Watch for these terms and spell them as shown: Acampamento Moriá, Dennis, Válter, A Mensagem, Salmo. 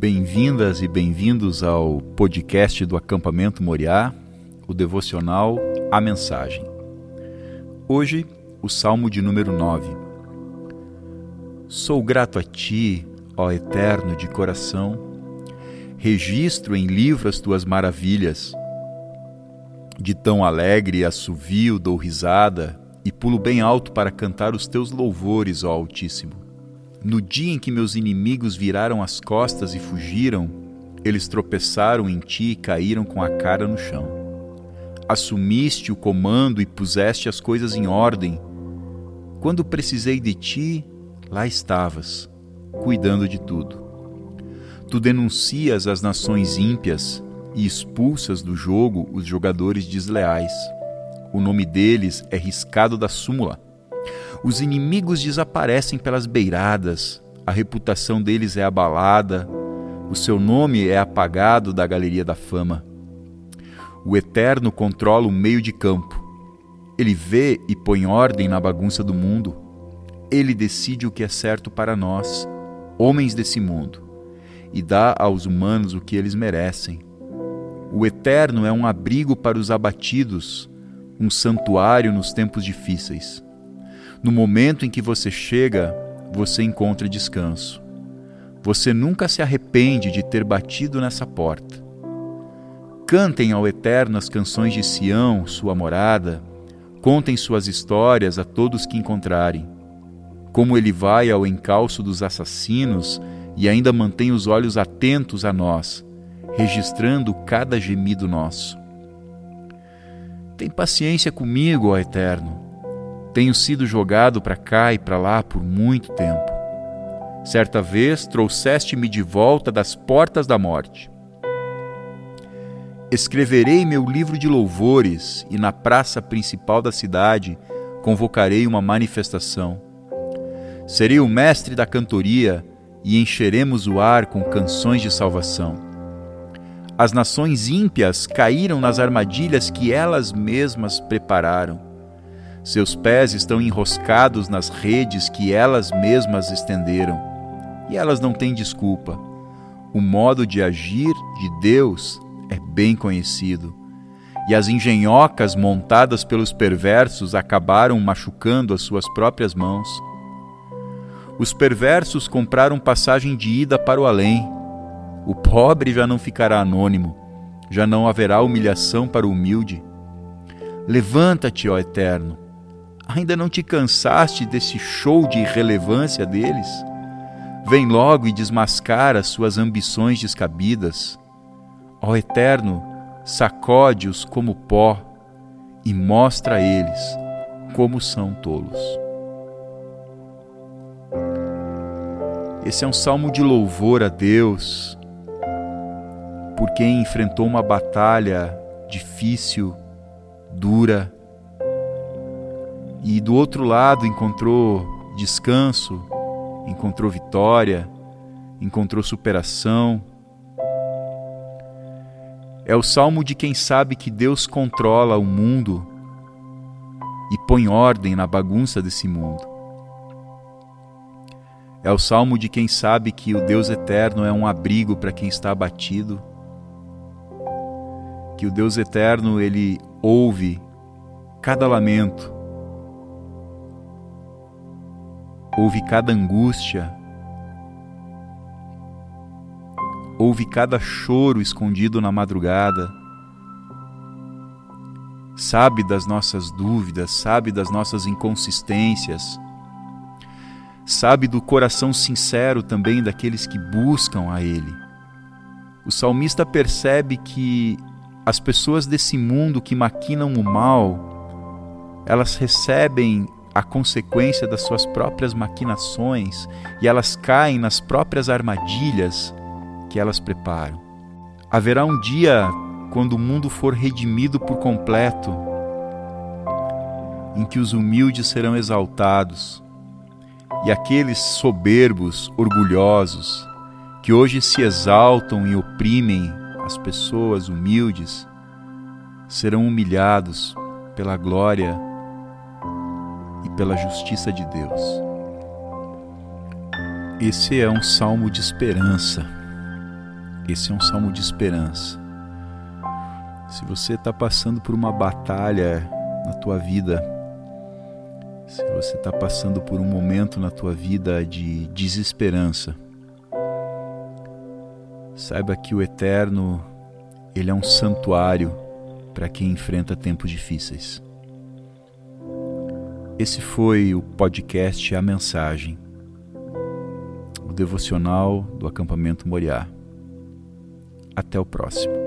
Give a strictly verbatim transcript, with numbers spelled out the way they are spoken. Bem-vindas e bem-vindos ao podcast do Acampamento Moriá, o devocional A Mensagem. Hoje, o Salmo de número nove. Sou grato a Ti, ó Eterno de coração, registro em livro as Tuas maravilhas. De tão alegre assovio dou risada e pulo bem alto para cantar os Teus louvores, ó Altíssimo. No dia em que meus inimigos viraram as costas e fugiram, eles tropeçaram em Ti e caíram com a cara no chão. Assumiste o comando e puseste as coisas em ordem. Quando precisei de Ti, lá estavas, cuidando de tudo. Tu denuncias as nações ímpias e expulsas do jogo os jogadores desleais. O nome deles é riscado da súmula. Os inimigos desaparecem pelas beiradas, a reputação deles é abalada, o seu nome é apagado da galeria da fama. O Eterno controla o meio de campo. Ele vê e põe ordem na bagunça do mundo. Ele decide o que é certo para nós, homens desse mundo, e dá aos humanos o que eles merecem. O Eterno é um abrigo para os abatidos, um santuário nos tempos difíceis. No momento em que você chega, você encontra descanso. Você nunca se arrepende de ter batido nessa porta. Cantem ao Eterno as canções de Sião, sua morada. Contem suas histórias a todos que encontrarem. Como ele vai ao encalço dos assassinos e ainda mantém os olhos atentos a nós, registrando cada gemido nosso. Tem paciência comigo, ó Eterno. Tenho sido jogado para cá e para lá por muito tempo. Certa vez trouxeste-me de volta das portas da morte. Escreverei meu livro de louvores e na praça principal da cidade convocarei uma manifestação. Serei o mestre da cantoria e encheremos o ar com canções de salvação. As nações ímpias caíram nas armadilhas que elas mesmas prepararam. Seus pés estão enroscados nas redes que elas mesmas estenderam, e elas não têm desculpa. O modo de agir de Deus é bem conhecido, e as engenhocas montadas pelos perversos acabaram machucando as suas próprias mãos. Os perversos compraram passagem de ida para o além. O pobre já não ficará anônimo, já não haverá humilhação para o humilde. Levanta-te, ó Eterno. Ainda não te cansaste desse show de irrelevância deles? Vem logo e desmascara as suas ambições descabidas. Ó Eterno, sacode-os como pó e mostra a eles como são tolos. Esse é um salmo de louvor a Deus, por quem enfrentou uma batalha difícil, dura, e do outro lado encontrou descanso, encontrou vitória, encontrou superação. É o salmo de quem sabe que Deus controla o mundo e põe ordem na bagunça desse mundo. É o salmo de quem sabe que o Deus eterno é um abrigo para quem está abatido, que o Deus eterno, Ele ouve cada lamento, ouve cada angústia, ouve cada choro escondido na madrugada, sabe das nossas dúvidas, sabe das nossas inconsistências, sabe do coração sincero também daqueles que buscam a Ele. O salmista percebe que as pessoas desse mundo que maquinam o mal, elas recebem a consequência das suas próprias maquinações e elas caem nas próprias armadilhas que elas preparam. Haverá um dia, quando o mundo for redimido por completo, em que os humildes serão exaltados e aqueles soberbos, orgulhosos, que hoje se exaltam e oprimem as pessoas humildes, serão humilhados pela glória e pela justiça de Deus. Esse é um salmo de esperança. Esse é um salmo de esperança. Se você está passando por uma batalha na tua vida, se você está passando por um momento na tua vida de desesperança, saiba que o Eterno, Ele é um santuário para quem enfrenta tempos difíceis. Esse foi o podcast A Mensagem, o devocional do Acampamento Moriá. Até o próximo.